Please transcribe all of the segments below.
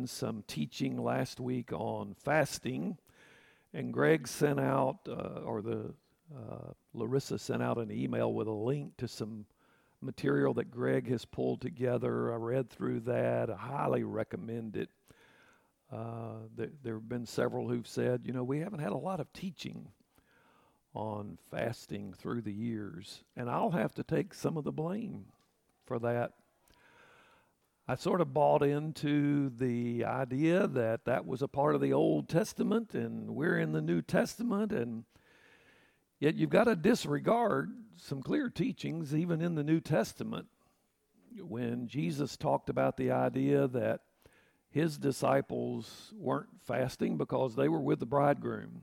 done some teaching last week on fasting, and Greg sent out, Larissa sent out an email with a link to some material that Greg has pulled together. I read through that. I highly recommend it. There have been several who've said, you know, we haven't had a lot of teaching on fasting through the years, and I'll have to take some of the blame for that. I sort of bought into the idea that that was a part of the Old Testament and we're in the New Testament, and yet you've got to disregard some clear teachings even in the New Testament. When Jesus talked about the idea that his disciples weren't fasting because they were with the bridegroom,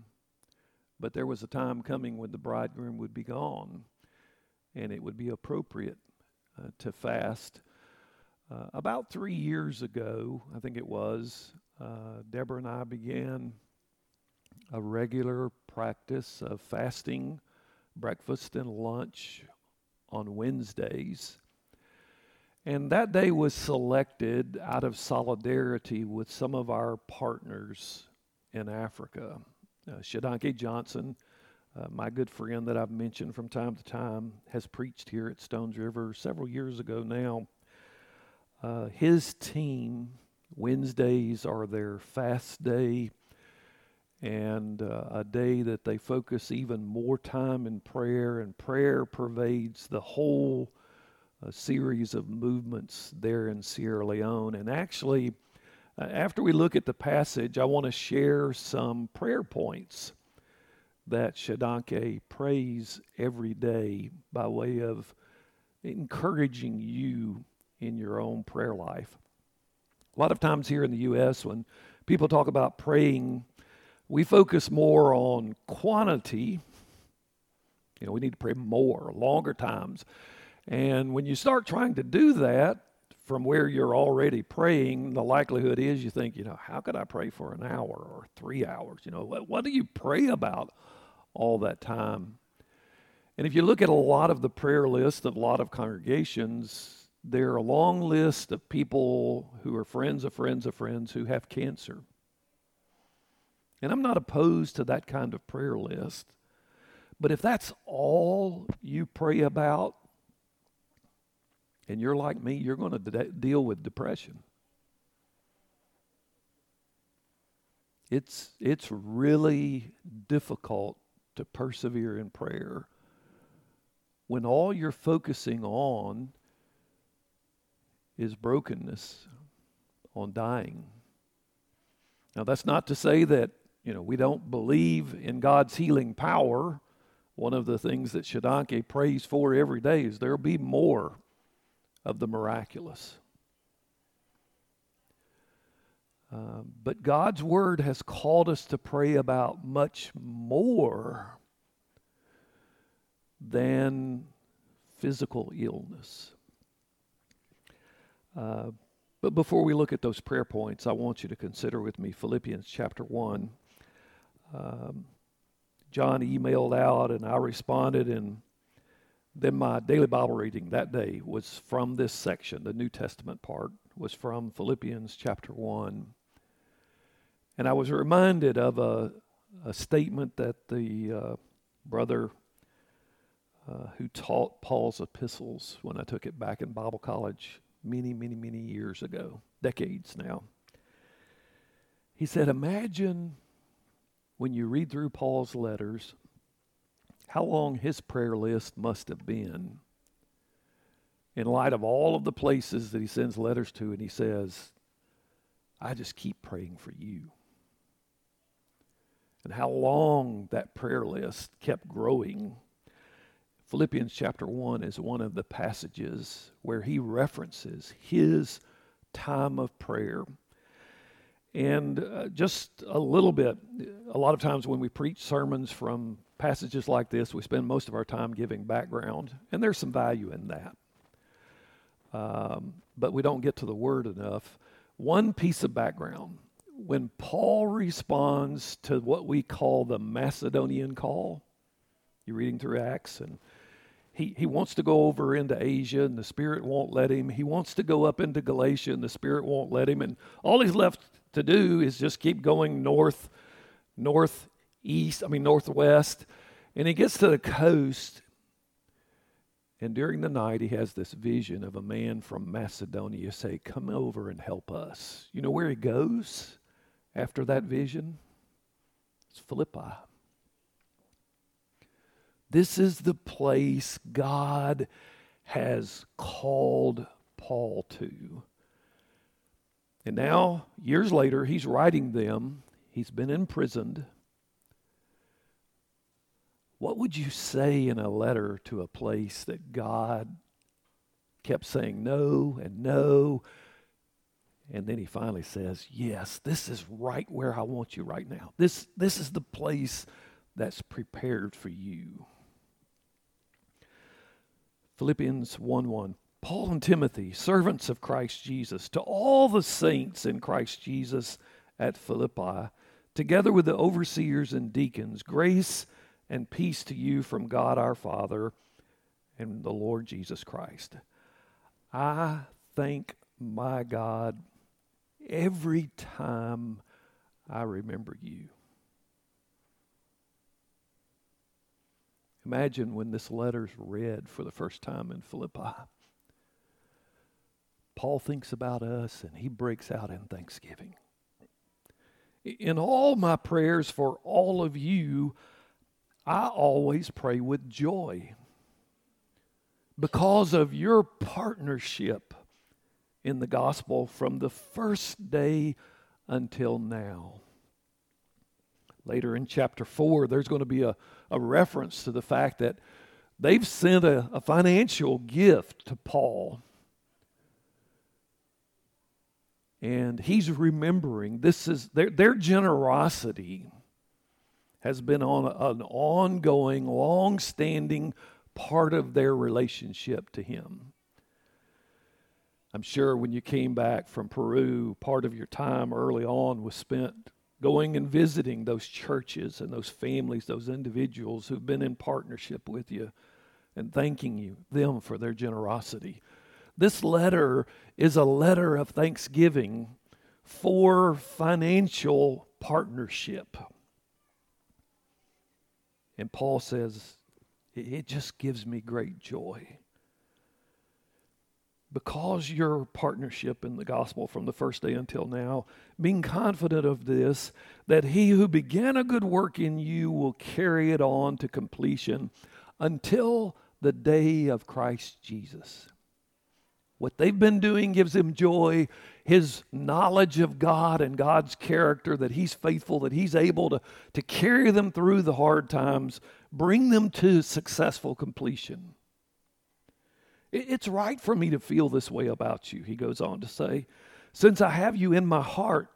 but there was a time coming when the bridegroom would be gone and it would be appropriate to fast. About 3 years ago, I think it was, Deborah and I began a regular practice of fasting breakfast and lunch on Wednesdays. And that day was selected out of solidarity with some of our partners in Africa. Shodankeh Johnson, my good friend that I've mentioned from time to time, has preached here at Stones River several years ago now. His team, Wednesdays are their fast day, and a day that they focus even more time in prayer, and prayer pervades the whole series of movements there in Sierra Leone. And actually, after we look at the passage, I want to share some prayer points that Shodankeh prays every day by way of encouraging you in your own prayer life. A lot of times here in the U.S., when people talk about praying, we focus more on quantity. You know, we need to pray more, longer times. And when you start trying to do that from where you're already praying, the likelihood is you think, you know, how could I pray for an hour or 3 hours? You know, what do you pray about all that time? And if you look at a lot of the prayer lists of a lot of congregations, there are a long list of people who are friends of friends of friends who have cancer. And I'm not opposed to that kind of prayer list. But if that's all you pray about, and you're like me, you're going to deal with depression. It's really difficult to persevere in prayer when all you're focusing on is brokenness, on dying. Now, that's not to say that, you know, we don't believe in God's healing power. One of the things that Shodankeh prays for every day is there'll be more of the miraculous. But God's Word has called us to pray about much more than physical illness. But before we look at those prayer points, I want you to consider with me Philippians chapter 1. John emailed out and I responded, and then my daily Bible reading that day was from this section. The New Testament part was from Philippians chapter 1. And I was reminded of a statement that the brother who taught Paul's epistles when I took it back in Bible college many years ago, decades now. He said, imagine when you read through Paul's letters, how long his prayer list must have been in light of all of the places that he sends letters to, and he says, I just keep praying for you. And how long that prayer list kept growing. Philippians chapter 1 is one of the passages where he references his time of prayer. And just a little bit, a lot of times when we preach sermons from passages like this, we spend most of our time giving background, and there's some value in that. But we don't get to the Word enough. One piece of background, when Paul responds to what we call the Macedonian call, you're reading through Acts, and He wants to go over into Asia, and the Spirit won't let him. He wants to go up into Galatia, and the Spirit won't let him. And all he's left to do is just keep going northwest. And he gets to the coast, and during the night he has this vision of a man from Macedonia say, "Come over and help us." You know where he goes after that vision? It's Philippi. This is the place God has called Paul to. And now, years later, he's writing them. He's been imprisoned. What would you say in a letter to a place that God kept saying no? And then he finally says, yes, this is right where I want you right now. This is the place that's prepared for you. Philippians 1:1, Paul and Timothy, servants of Christ Jesus, to all the saints in Christ Jesus at Philippi, together with the overseers and deacons, grace and peace to you from God our Father and the Lord Jesus Christ. I thank my God every time I remember you. Imagine when this letter's read for the first time in Philippi. Paul thinks about us, and he breaks out in thanksgiving. In all my prayers for all of you, I always pray with joy because of your partnership in the gospel from the first day until now. Later in chapter 4, there's going to be a reference to the fact that they've sent a financial gift to Paul. And he's remembering this is their generosity has been on an ongoing, long-standing part of their relationship to him. I'm sure when you came back from Peru, part of your time early on was spent going and visiting those churches and those families, those individuals who've been in partnership with you and thanking you, them for their generosity. This letter is a letter of thanksgiving for financial partnership. And Paul says, it just gives me great joy. Because your partnership in the gospel from the first day until now, being confident of this, that he who began a good work in you will carry it on to completion until the day of Christ Jesus. What they've been doing gives him joy. His knowledge of God and God's character, that he's faithful, that he's able to carry them through the hard times, bring them to successful completion. It's right for me to feel this way about you, he goes on to say, since I have you in my heart,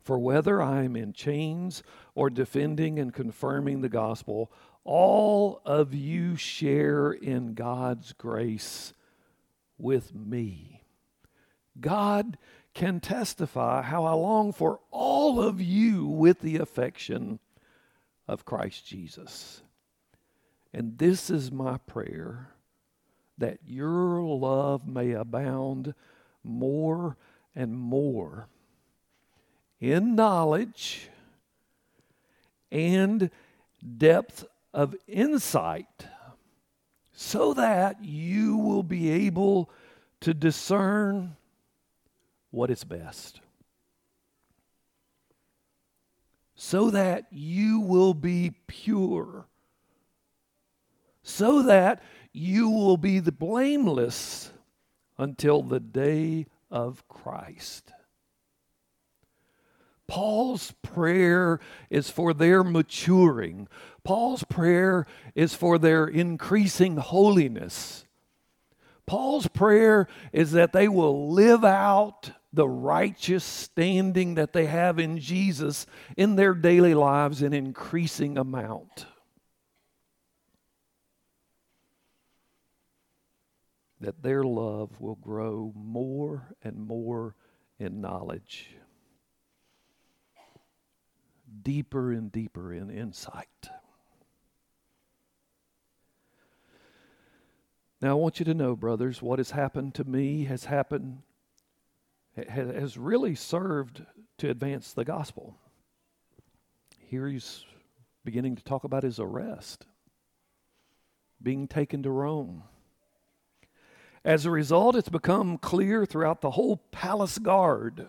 for whether I am in chains or defending and confirming the gospel, all of you share in God's grace with me. God can testify how I long for all of you with the affection of Christ Jesus. And this is my prayer, that your love may abound more and more in knowledge and depth of insight, so that you will be able to discern what is best, so that you will be pure, so that you will be the blameless until the day of Christ. Paul's prayer is for their maturing. Paul's prayer is for their increasing holiness. Paul's prayer is that they will live out the righteous standing that they have in Jesus in their daily lives in increasing amount. That their love will grow more and more in knowledge, deeper and deeper in insight. Now, I want you to know, brothers, what has happened to me has really served to advance the gospel. Here he's beginning to talk about his arrest, being taken to Rome. As a result, it's become clear throughout the whole palace guard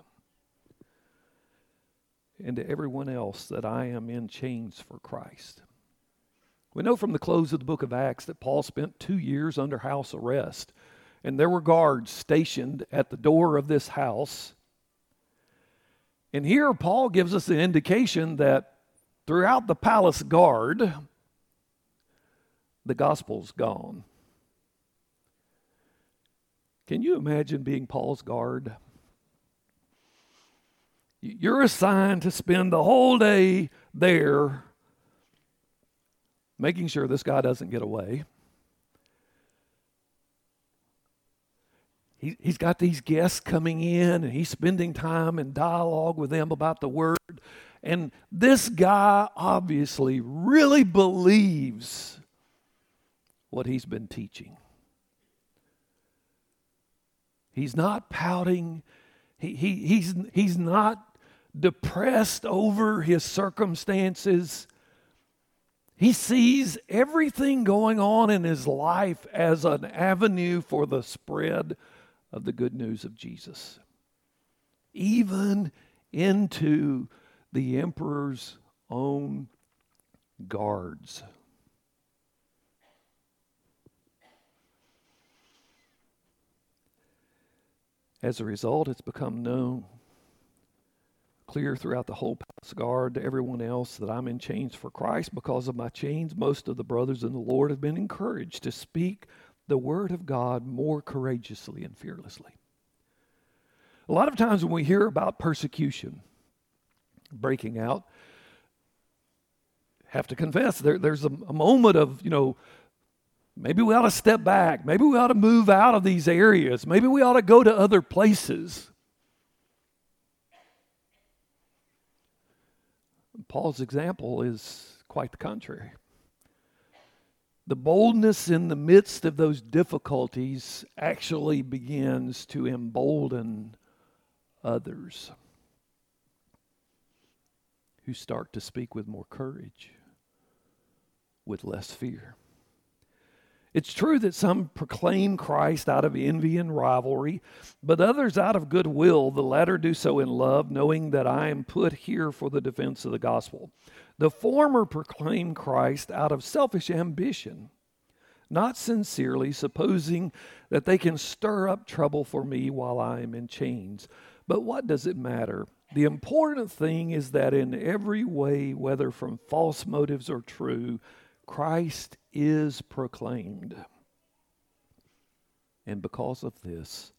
and to everyone else that I am in chains for Christ. We know from the close of the book of Acts that Paul spent 2 years under house arrest, and there were guards stationed at the door of this house. And here Paul gives us the indication that throughout the palace guard, the gospel's gone. Can you imagine being Paul's guard? You're assigned to spend the whole day there making sure this guy doesn't get away. He's got these guests coming in, and he's spending time in dialogue with them about the word. And this guy obviously really believes what he's been teaching. He's not pouting. He's not depressed over his circumstances. He sees everything going on in his life as an avenue for the spread of the good news of Jesus, even into the emperor's own guards. As a result, it's become known, clear throughout the whole palace guard to everyone else that I'm in chains for Christ. Because of my chains, most of the brothers in the Lord have been encouraged to speak the word of God more courageously and fearlessly. A lot of times when we hear about persecution breaking out, have to confess there's a moment of, maybe we ought to step back. Maybe we ought to move out of these areas. Maybe we ought to go to other places. Paul's example is quite the contrary. The boldness in the midst of those difficulties actually begins to embolden others who start to speak with more courage, with less fear. It's true that some proclaim Christ out of envy and rivalry, but others out of goodwill. The latter do so in love, knowing that I am put here for the defense of the gospel. The former proclaim Christ out of selfish ambition, not sincerely, supposing that they can stir up trouble for me while I am in chains. But what does it matter? The important thing is that in every way, whether from false motives or true, Christ is proclaimed, and because of this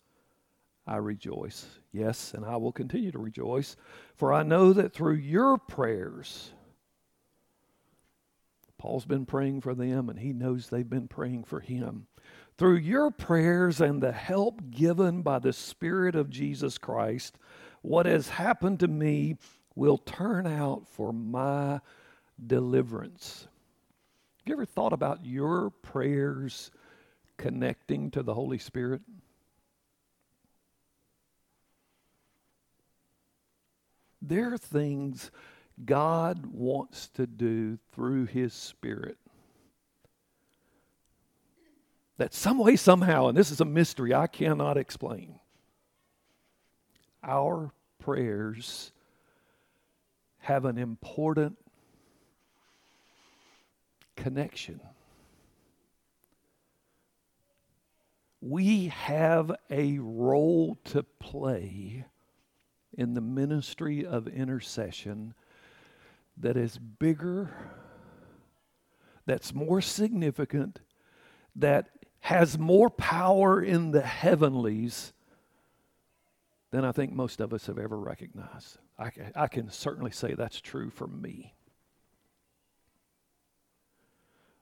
I rejoice. Yes, and I will continue to rejoice, for I know that through your prayers, Paul's been praying for them, and he knows they've been praying for him. Through your prayers and the help given by the Spirit of Jesus Christ, what has happened to me will turn out for my deliverance. Have you ever thought about your prayers connecting to the Holy Spirit? There are things God wants to do through His Spirit that some way, somehow, and this is a mystery I cannot explain, our prayers have an important connection. We have a role to play in the ministry of intercession that is bigger, that's more significant, that has more power in the heavenlies than I think most of us have ever recognized. I can certainly say that's true for me.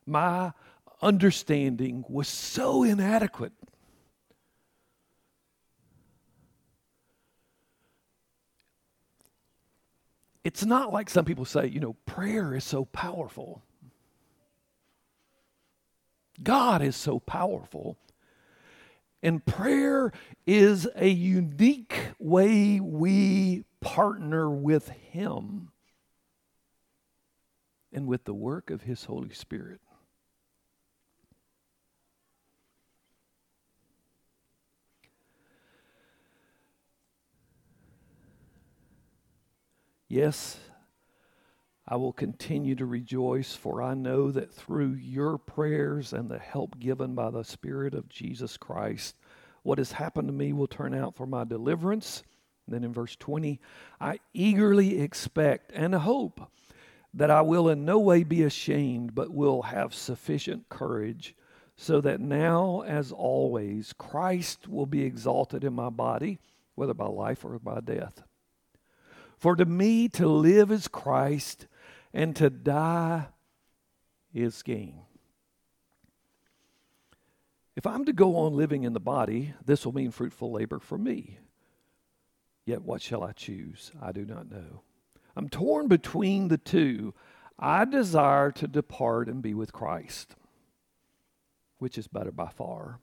My understanding was so inadequate. It's not like some people say, prayer is so powerful. God is so powerful. And prayer is a unique way we partner with Him and with the work of His Holy Spirit. Yes, I will continue to rejoice, for I know that through your prayers and the help given by the Spirit of Jesus Christ, what has happened to me will turn out for my deliverance. And then in verse 20, I eagerly expect and hope that I will in no way be ashamed, but will have sufficient courage, so that now, as always, Christ will be exalted in my body, whether by life or by death. For to me to live is Christ, and to die is gain. If I'm to go on living in the body, this will mean fruitful labor for me. Yet what shall I choose? I do not know. I'm torn between the two. I desire to depart and be with Christ, which is better by far.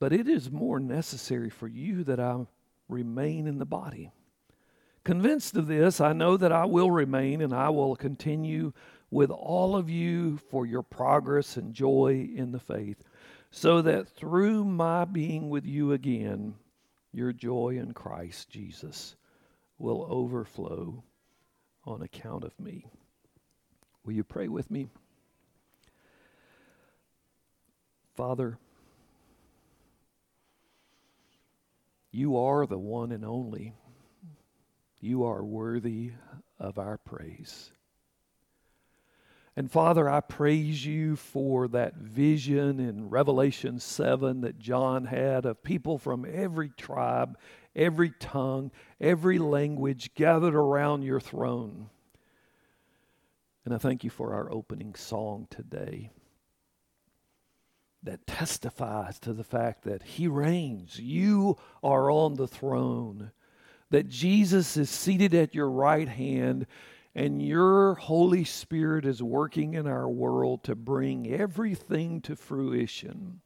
But it is more necessary for you that I remain in the body. Convinced of this, I know that I will remain, and I will continue with all of you for your progress and joy in the faith, so that through my being with you again, your joy in Christ Jesus will overflow on account of me. Will you pray with me? Father, You are the one and only. You are worthy of our praise. And Father, I praise You for that vision in Revelation 7 that John had of people from every tribe, every tongue, every language gathered around Your throne. And I thank You for our opening song today that testifies to the fact that He reigns. You are on the throne, that Jesus is seated at Your right hand, and Your Holy Spirit is working in our world to bring everything to fruition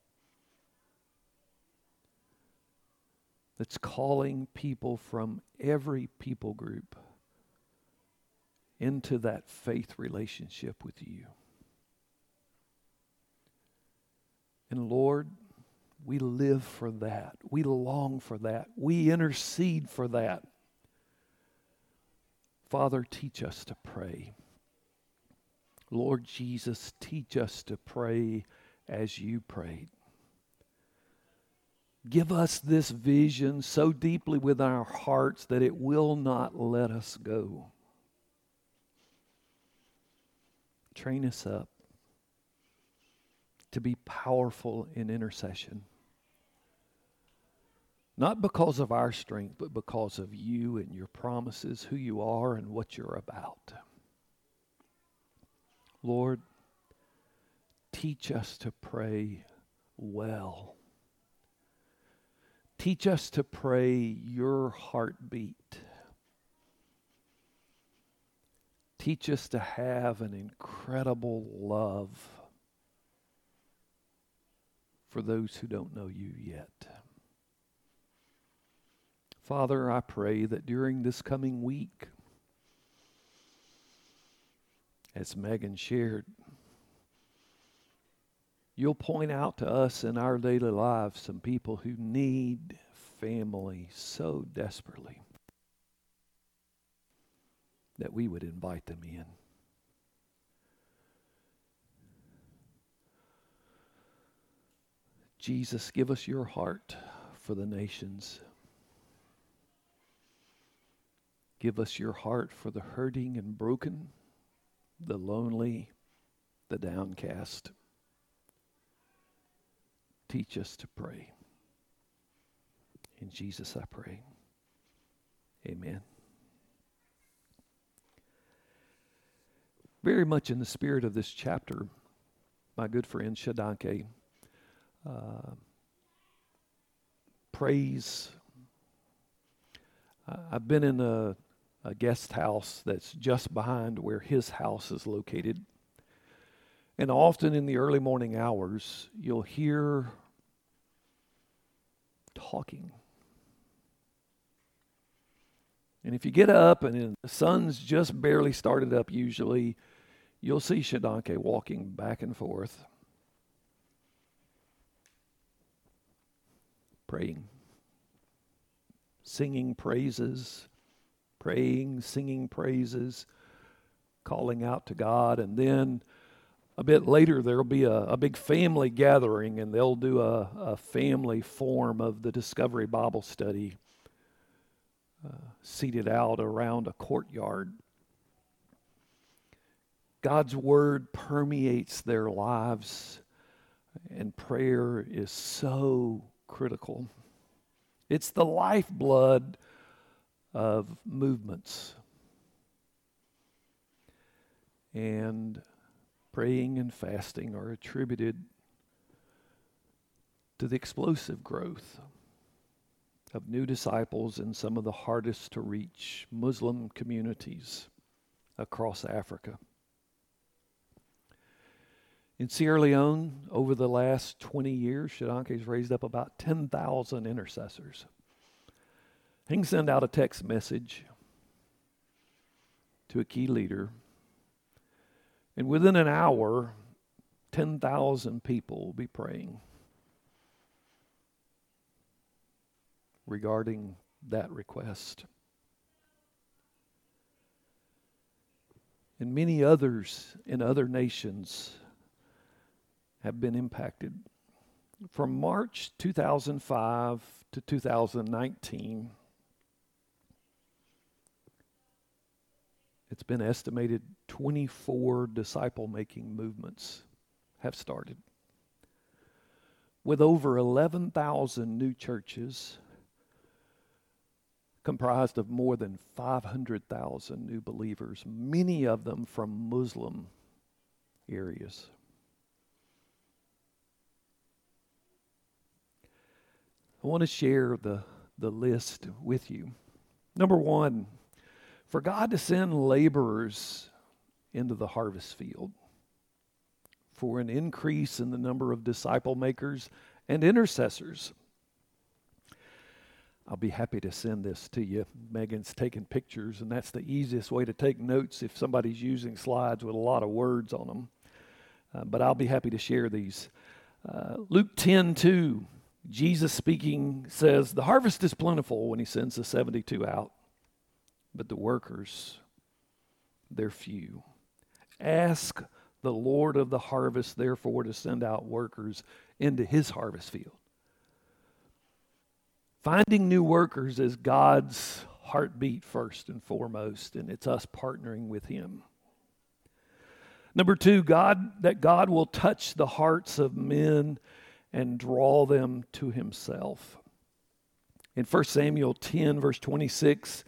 that's calling people from every people group into that faith relationship with You. And Lord, we live for that. We long for that. We intercede for that. Father, teach us to pray. Lord Jesus, teach us to pray as You prayed. Give us this vision so deeply within our hearts that it will not let us go. Train us up to be powerful in intercession. Not because of our strength, but because of You and Your promises, who You are and what You're about. Lord, teach us to pray well. Teach us to pray Your heartbeat. Teach us to have an incredible love for those who don't know You yet. Father, I pray that during this coming week, as Megan shared, You'll point out to us in our daily lives some people who need family so desperately that we would invite them in. Jesus, give us Your heart for the nations. Give us Your heart for the hurting and broken, the lonely, the downcast. Teach us to pray. In Jesus I pray. Amen. Very much in the spirit of this chapter, my good friend Shodankeh praise. I've been in a guest house that's just behind where his house is located, And often in the early morning hours, you'll hear talking. And if you get up and the sun's just barely started up usually, you'll see Shodankeh walking back and forth, praying, singing praises, praying, singing praises, calling out to God. And then a bit later there'll be a big family gathering, and they'll do a family form of the Discovery Bible Study, seated out around a courtyard. God's Word permeates their lives, and prayer is so critical. It's the lifeblood of movements. And praying and fasting are attributed to the explosive growth of new disciples in some of the hardest to reach Muslim communities across Africa. In Sierra Leone, over the last 20 years, Shodankeh's raised up about 10,000 intercessors. He can send out a text message to a key leader, and within an hour, 10,000 people will be praying regarding that request. And many others in other nations have been impacted. From March 2005 to 2019, it's been estimated 24 disciple-making movements have started, with over 11,000 new churches comprised of more than 500,000 new believers, many of them from Muslim areas. I want to share the list with you. Number one, for God to send laborers into the harvest field, for an increase in the number of disciple makers and intercessors. I'll be happy to send this to you. Megan's taking pictures, and that's the easiest way to take notes if somebody's using slides with a lot of words on them. But I'll be happy to share these. Luke 10:2. Jesus speaking says, "The harvest is plentiful," when he sends the 72 out, "but the workers, they're few. Ask the Lord of the harvest, therefore, to send out workers into his harvest field." Finding new workers is God's heartbeat first and foremost, and it's us partnering with him. Number two, that God will touch the hearts of men and draw them to himself. In 1 Samuel 10, verse 26,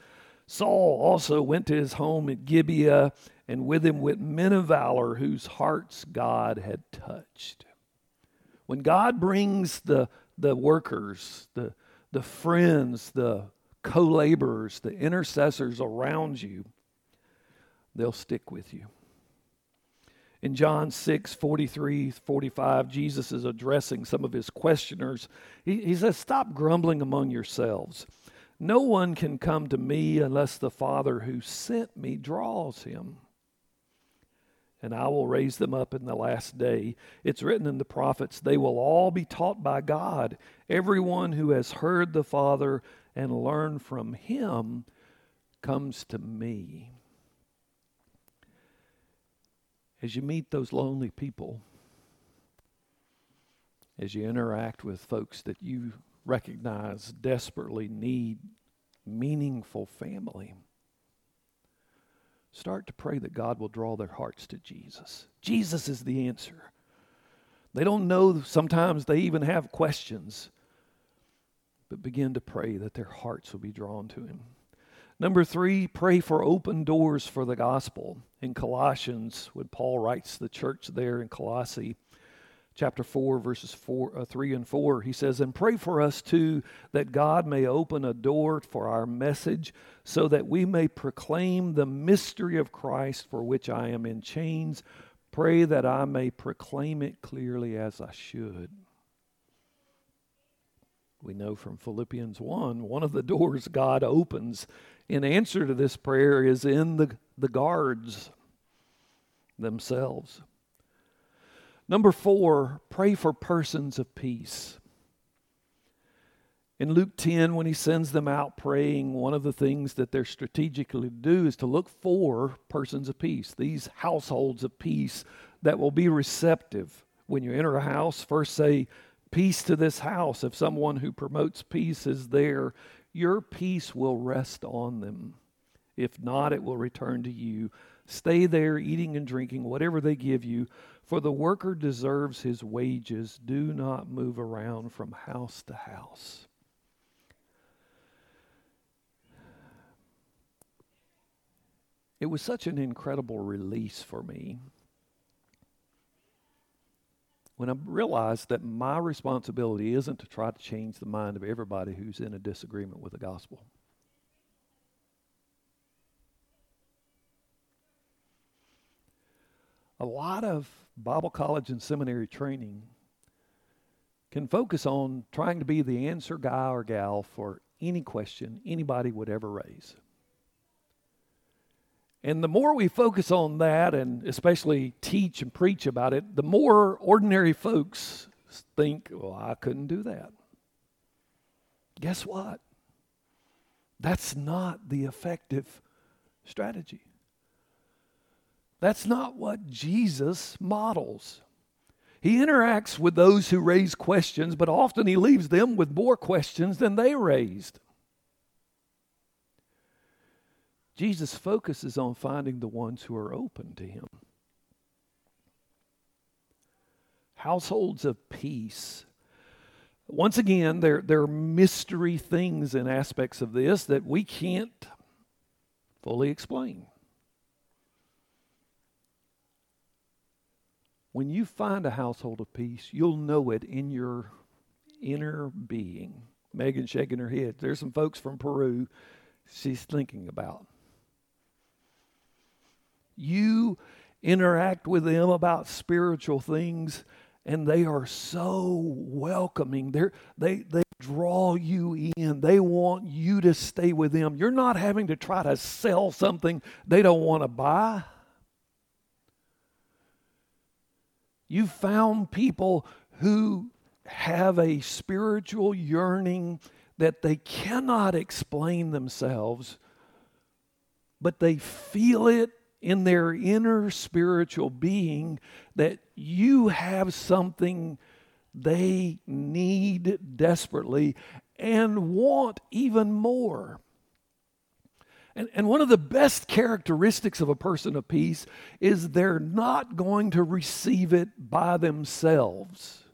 Saul also went to his home at Gibeah, and with him went men of valor whose hearts God had touched. When God brings the workers, the friends, the co-laborers, the intercessors around you, they'll stick with you. In John 6, 43, 45, Jesus is addressing some of his questioners. He says, "Stop grumbling among yourselves. No one can come to me unless the Father who sent me draws him. And I will raise them up in the last day. It's written in the prophets, they will all be taught by God. Everyone who has heard the Father and learned from him comes to me." As you meet those lonely people, as you interact with folks that you recognize desperately need meaningful family, start to pray that God will draw their hearts to Jesus. Jesus is the answer. They don't know, sometimes they even have questions, but begin to pray that their hearts will be drawn to him. Number three, pray for open doors for the gospel. In Colossians, when Paul writes the church there in Colossae, chapter 4, verses 3 and 4, he says, "And pray for us too, that God may open a door for our message, so that we may proclaim the mystery of Christ, for which I am in chains, Pray that I may proclaim it clearly as I should. We know from Philippians 1, one of the doors God opens in answer to this prayer is in the guards themselves. Number 4, pray for persons of peace. In Luke 10, when he sends them out praying, one of the things that they're strategically to do is to look for persons of peace, these households of peace that will be receptive. When you enter a house, first say, peace to this house. If someone who promotes peace is there, your peace will rest on them. If not, it will return to you. Stay there, eating and drinking, whatever they give you, for the worker deserves his wages. Do not move around from house to house. It was such an incredible release for me when I realized that my responsibility isn't to try to change the mind of everybody who's in a disagreement with the gospel. A lot of Bible college and seminary training can focus on trying to be the answer guy or gal for any question anybody would ever raise. And the more we focus on that, and especially teach and preach about it, the more ordinary folks think, well, I couldn't do that. Guess what? That's not the effective strategy. That's not what Jesus models. He interacts with those who raise questions, but often he leaves them with more questions than they raised. Jesus focuses on finding the ones who are open to him. Households of peace. Once again, there are mystery things and aspects of this that we can't fully explain. When you find a household of peace, you'll know it in your inner being. Megan's shaking her head. There's some folks from Peru she's thinking about. You interact with them about spiritual things, and they are so welcoming. They draw you in. They want you to stay with them. You're not having to try to sell something they don't want to buy. You found people who have a spiritual yearning that they cannot explain themselves, but they feel it in their inner spiritual being that you have something they need desperately and want even more. And one of the best characteristics of a person of peace is they're not going to receive it by themselves.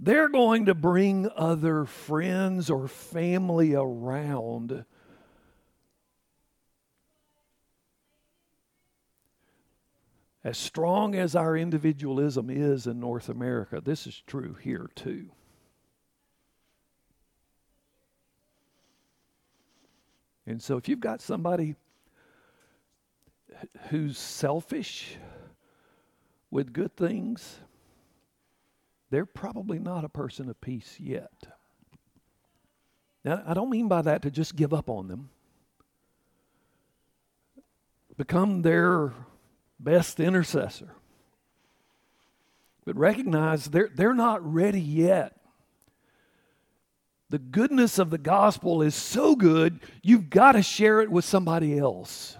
They're going to bring other friends or family around. As strong as our individualism is in North America, this is true here too. And so if you've got somebody who's selfish with good things, they're probably not a person of peace yet. Now, I don't mean by that to just give up on them. Become their best intercessor. But recognize they're not ready yet. The goodness of the gospel is so good, you've got to share it with somebody else.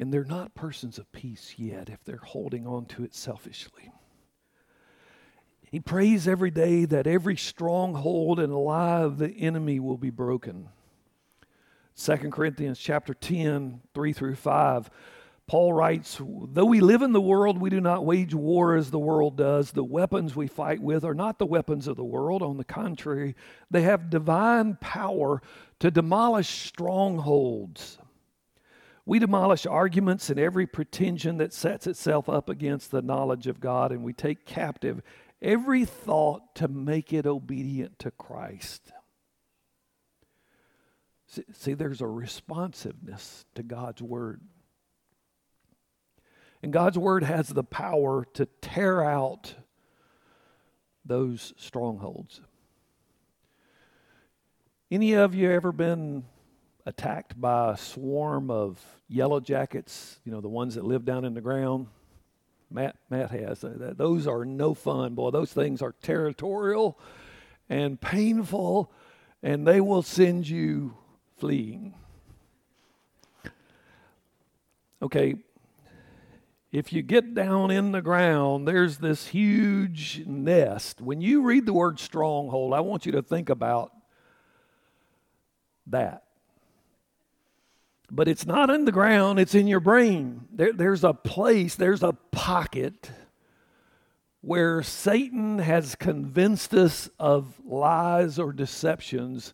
And they're not persons of peace yet if they're holding on to it selfishly. He prays every day that every stronghold and lie of the enemy will be broken. 2 Corinthians chapter 10, 3-5, Paul writes, though we live in the world, we do not wage war as the world does. The weapons we fight with are not the weapons of the world. On the contrary, they have divine power to demolish strongholds. We demolish arguments and every pretension that sets itself up against the knowledge of God, and we take captive every thought to make it obedient to Christ. See, there's a responsiveness to God's word. And God's word has the power to tear out those strongholds. Any of you ever been attacked by a swarm of yellow jackets? You know, the ones that live down in the ground? Matt has. Those are no fun, boy. Those things are territorial and painful, and they will send you fleeing. Okay, if you get down in the ground, there's this huge nest. When you read the word stronghold, I want you to think about that. But it's not in the ground, it's in your brain. There's a place, there's a pocket where Satan has convinced us of lies or deceptions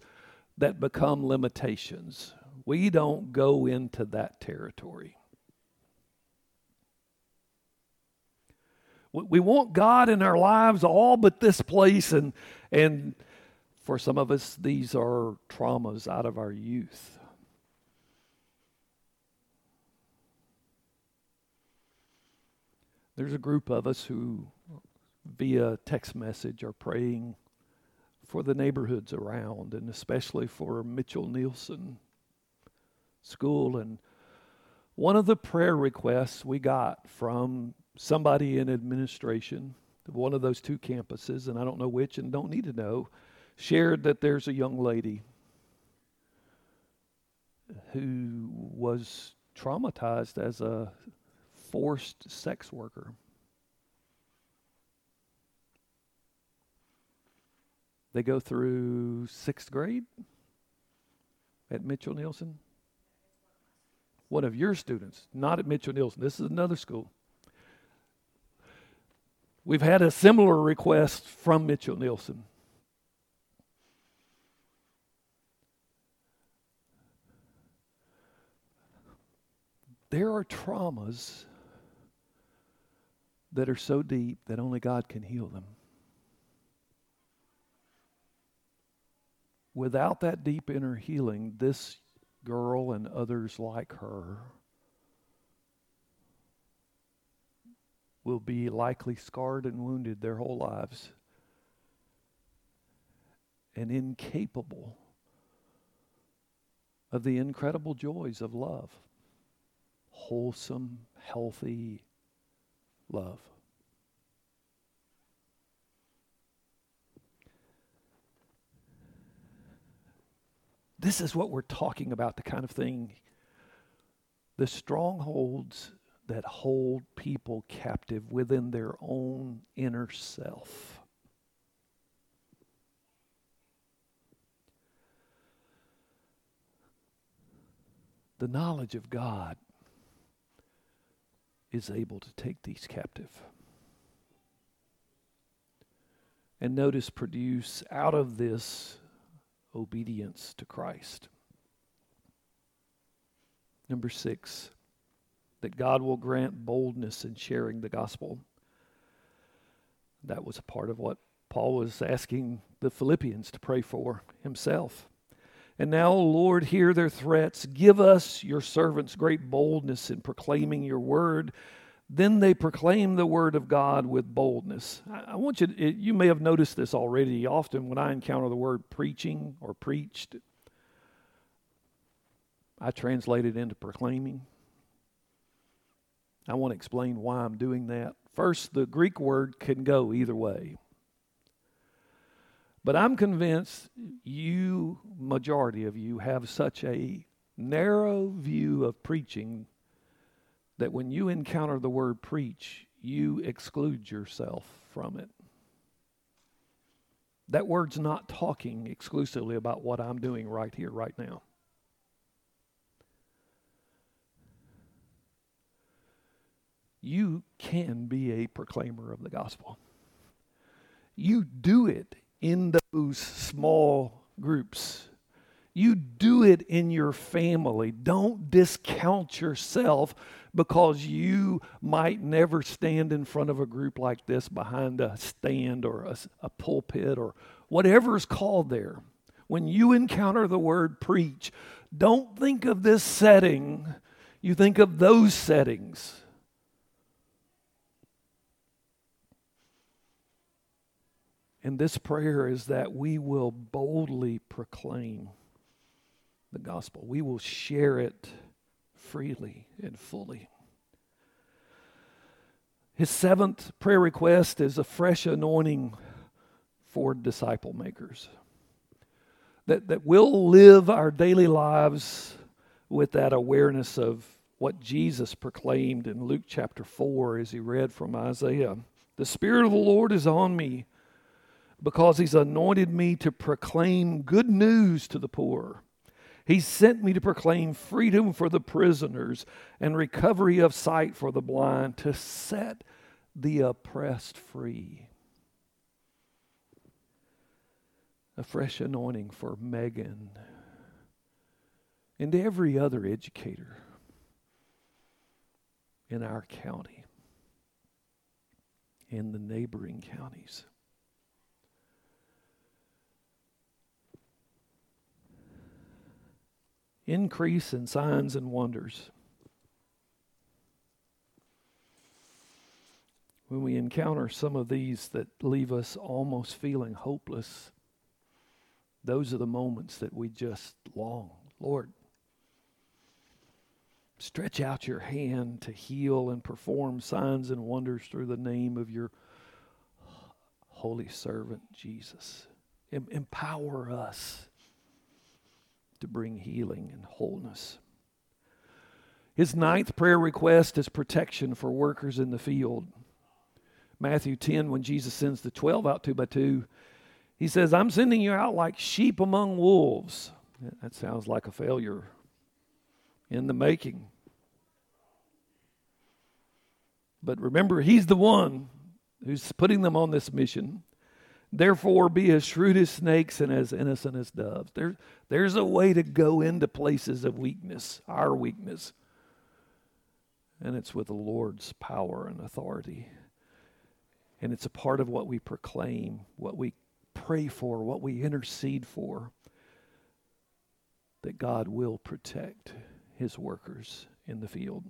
that become limitations. We don't go into that territory. We want God in our lives all but this place, and for some of us, these are traumas out of our youth. There's a group of us who, via text message, are praying for the neighborhoods around, and especially for Mitchell Nielsen School. And one of the prayer requests we got from somebody in administration of one of those two campuses, and I don't know which and don't need to know, shared that there's a young lady who was traumatized as a forced sex worker. They go through 6th grade at Mitchell Nielsen. One of your students, not at Mitchell Nielsen. This is another school. We've had a similar request from Mitchell Nielsen. There are traumas that are so deep that only God can heal them. Without that deep inner healing, this girl and others like her will be likely scarred and wounded their whole lives and incapable of the incredible joys of love. Wholesome, healthy love. This is what we're talking about, the kind of thing, the strongholds that hold people captive within their own inner self. The knowledge of God is able to take these captive. And notice, produce out of this obedience to Christ. Number 6, that God will grant boldness in sharing the gospel. That was a part of what Paul was asking the Philippians to pray for himself. And now, Lord, hear their threats. Give us, your servants, great boldness in proclaiming your word. Then they proclaim the word of God with boldness. I want you to, you may have noticed this already. Often when I encounter the word preaching or preached, I translate it into proclaiming. I want to explain why I'm doing that. First, the Greek word can go either way. But I'm convinced you, majority of you, have such a narrow view of preaching that when you encounter the word preach, you exclude yourself from it. That word's not talking exclusively about what I'm doing right here, right now. You can be a proclaimer of the gospel. You do it in those small groups. You do it in your family. Don't discount yourself because you might never stand in front of a group like this behind a stand or a pulpit or whatever's called there. when you encounter the word preach, don't think of this setting, you think of those settings. And this prayer is that we will boldly proclaim the gospel. We will share it freely and fully. His seventh prayer request is a fresh anointing for disciple makers. That we'll live our daily lives with that awareness of what Jesus proclaimed in Luke chapter 4 as he read from Isaiah. The Spirit of the Lord is on me, because he's anointed me to proclaim good news to the poor. He sent me to proclaim freedom for the prisoners and recovery of sight for the blind, to set the oppressed free. A fresh anointing for Megan and every other educator in our county, in the neighboring counties. Increase in signs and wonders. When we encounter some of these that leave us almost feeling hopeless, those are the moments that we just long. Lord, stretch out your hand to heal and perform signs and wonders through the name of your holy servant, Jesus. Empower us to bring healing and wholeness. His ninth prayer request is protection for workers in the field. Matthew 10, when Jesus sends the 12 out 2 by 2, he says, I'm sending you out like sheep among wolves. That sounds like a failure in the making. But remember, he's the one who's putting them on this mission. Therefore, be as shrewd as snakes and as innocent as doves. There's a way to go into places of weakness, our weakness. And it's with the Lord's power and authority. And it's a part of what we proclaim, what we pray for, what we intercede for, that God will protect his workers in the field.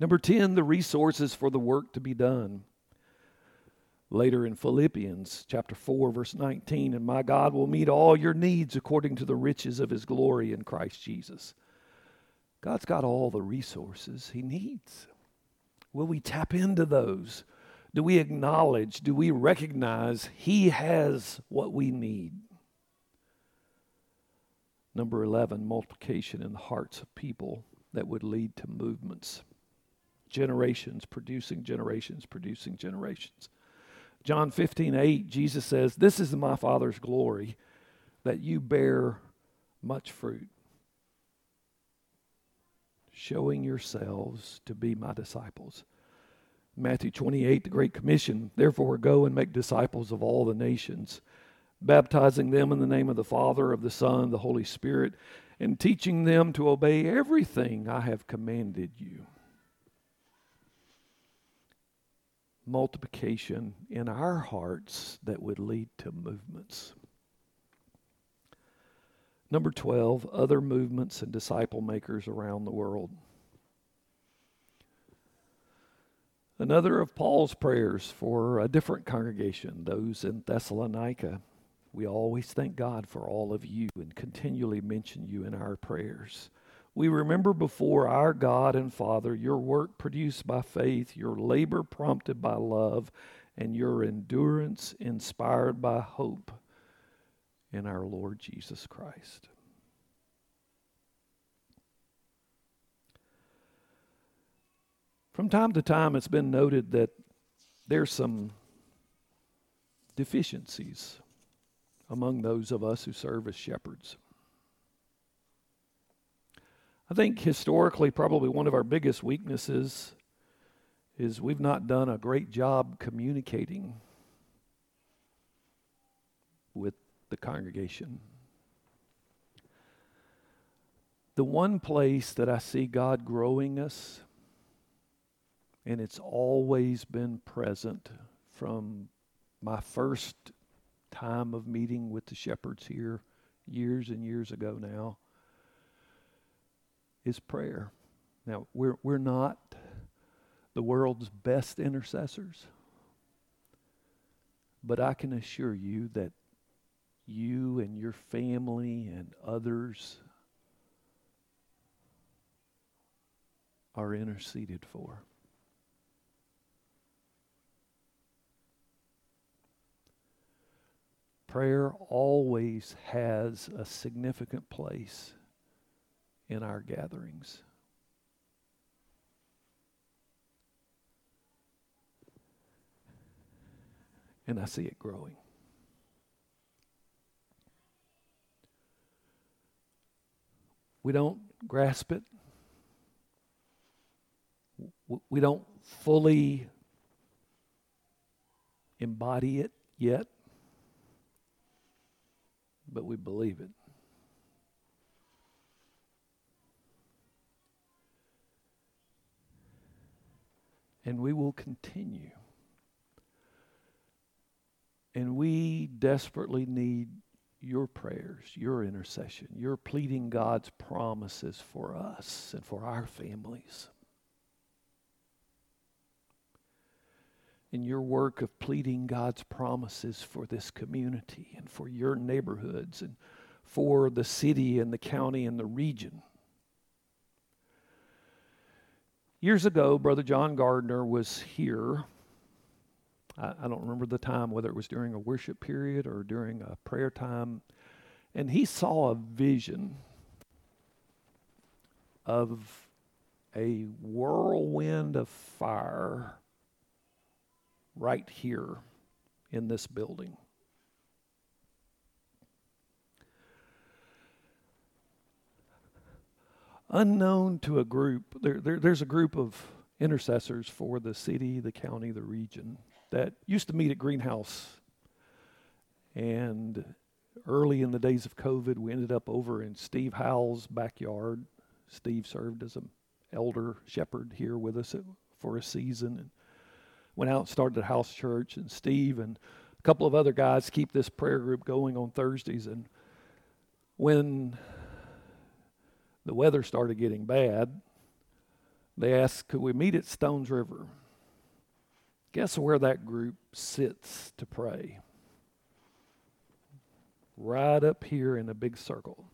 Number 10, the resources for the work to be done. Later in Philippians chapter 4, verse 19, and my God will meet all your needs according to the riches of his glory in Christ Jesus. God's got all the resources he needs. Will we tap into those? Do we acknowledge, do we recognize he has what we need? Number 11, multiplication in the hearts of people that would lead to movements. Generations producing generations, producing generations. John 15:8, Jesus says, this is my Father's glory, that you bear much fruit, showing yourselves to be my disciples. Matthew 28, the Great Commission, therefore go and make disciples of all the nations, baptizing them in the name of the Father, of the Son, the Holy Spirit, and teaching them to obey everything I have commanded you. Multiplication in our hearts that would lead to movements. Number 12, other movements and disciple makers around the world. Another of Paul's prayers for a different congregation, those in Thessalonica. We always thank God for all of you and continually mention you in our prayers. We remember before our God and Father your work produced by faith, your labor prompted by love, and your endurance inspired by hope in our Lord Jesus Christ. From time to time, it's been noted that there's some deficiencies among those of us who serve as shepherds. I think historically probably one of our biggest weaknesses is we've not done a great job communicating with the congregation. The one place that I see God growing us, and it's always been present from my first time of meeting with the shepherds here years and years ago now, is prayer. Now, we're not the world's best intercessors, but I can assure you that you and your family and others are interceded for. Prayer always has a significant place in our gatherings. And I see it growing. We don't grasp it. We don't fully embody it yet, but we believe it. And we will continue. And we desperately need your prayers, your intercession, your pleading God's promises for us and for our families. And your work of pleading God's promises for this community and for your neighborhoods and for the city and the county and the region. Years ago, Brother John Gardner was here. I don't remember the time, whether it was during a worship period or during a prayer time. And he saw a vision of a whirlwind of fire right here in this building. Unknown to a group, there's a group of intercessors for the city, the county, the region that used to meet at Greenhouse. And early in the days of COVID, we ended up over in Steve Howell's backyard. Steve served as an elder shepherd here with us for a season. And went out and started a house church. And Steve and a couple of other guys keep this prayer group going on Thursdays. And when the weather started getting bad, they asked, could we meet at Stones River? Guess where that group sits to pray? Right up here in a big circle.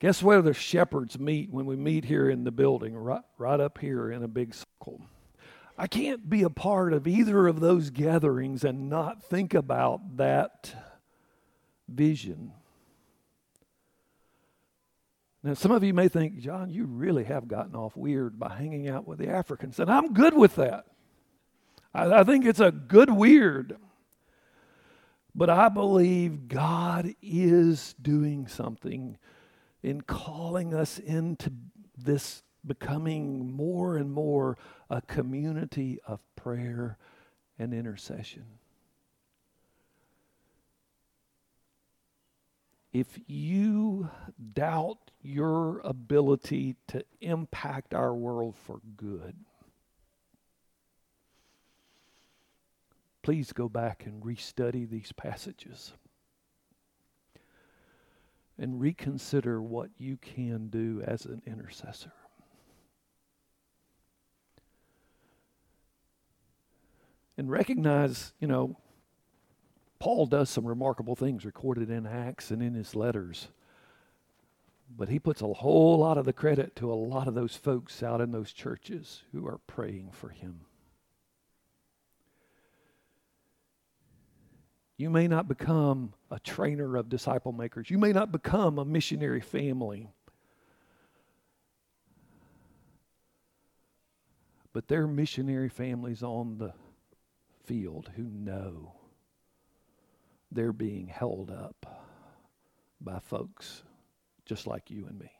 Guess where the shepherds meet when we meet here in the building? Right up here in a big circle. I can't be a part of either of those gatherings and not think about that vision. Now, some of you may think, John, you really have gotten off weird by hanging out with the Africans. And I'm good with that. I think it's a good weird. But I believe God is doing something in calling us into this, becoming more and more a community of prayer and intercession. If you doubt your ability to impact our world for good, please go back and restudy these passages and reconsider what you can do as an intercessor. And recognize, you know, Paul does some remarkable things recorded in Acts and in his letters. But he puts a whole lot of the credit to a lot of those folks out in those churches who are praying for him. You may not become a trainer of disciple makers. You may not become a missionary family. But there are missionary families on the field who know they're being held up by folks just like you and me.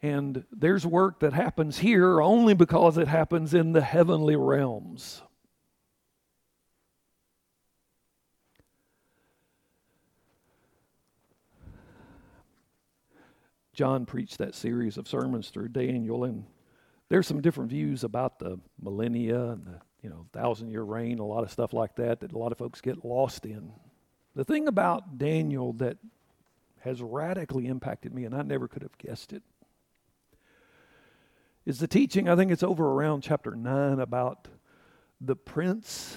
And there's work that happens here only because it happens in the heavenly realms. John preached that series of sermons through Daniel, and there's some different views about the millennia and the thousand-year reign, a lot of stuff like that, that a lot of folks get lost in. The thing about Daniel that has radically impacted me, and I never could have guessed it, is the teaching, I think it's over around chapter 9, about the prince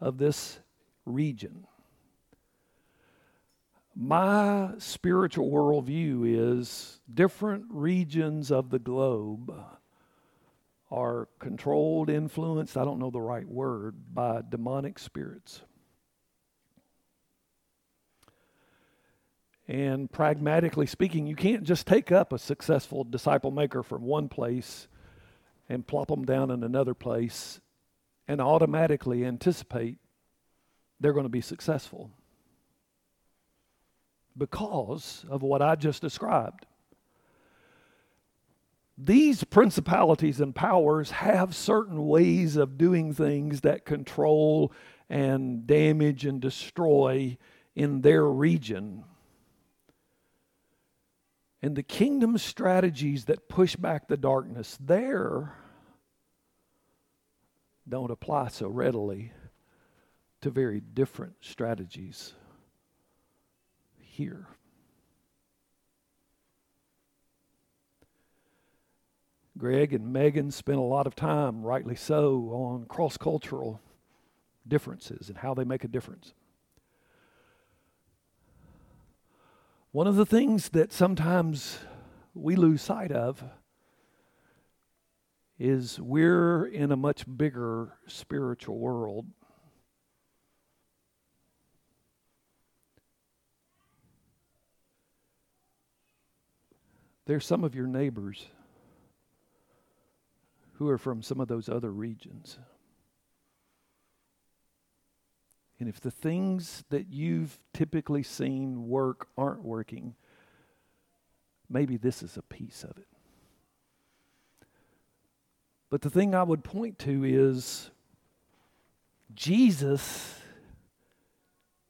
of this region. My spiritual worldview is different regions of the globe are controlled, influenced, I don't know the right word, by demonic spirits. And pragmatically speaking, you can't just take up a successful disciple maker from one place and plop them down in another place and automatically anticipate they're going to be successful because of what I just described. These principalities and powers have certain ways of doing things that control and damage and destroy in their region. And the kingdom strategies that push back the darkness there don't apply so readily to very different strategies here. Greg and Megan spent a lot of time, rightly so, on cross-cultural differences and how they make a difference. One of the things that sometimes we lose sight of is we're in a much bigger spiritual world. There's some of your neighbors who are from some of those other regions. And if the things that you've typically seen work aren't working, maybe this is a piece of it. But the thing I would point to is Jesus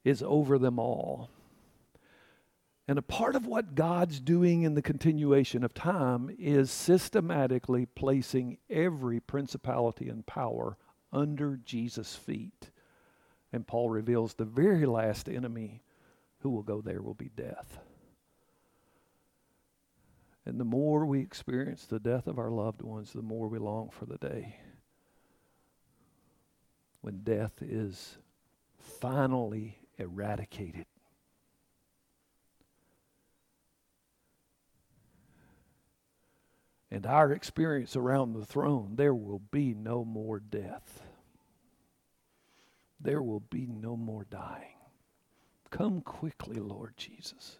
is over them all. And a part of what God's doing in the continuation of time is systematically placing every principality and power under Jesus' feet. And Paul reveals the very last enemy who will go there will be death. And the more we experience the death of our loved ones, the more we long for the day when death is finally eradicated. And our experience around the throne, there will be no more death. There will be no more dying. Come quickly, Lord Jesus.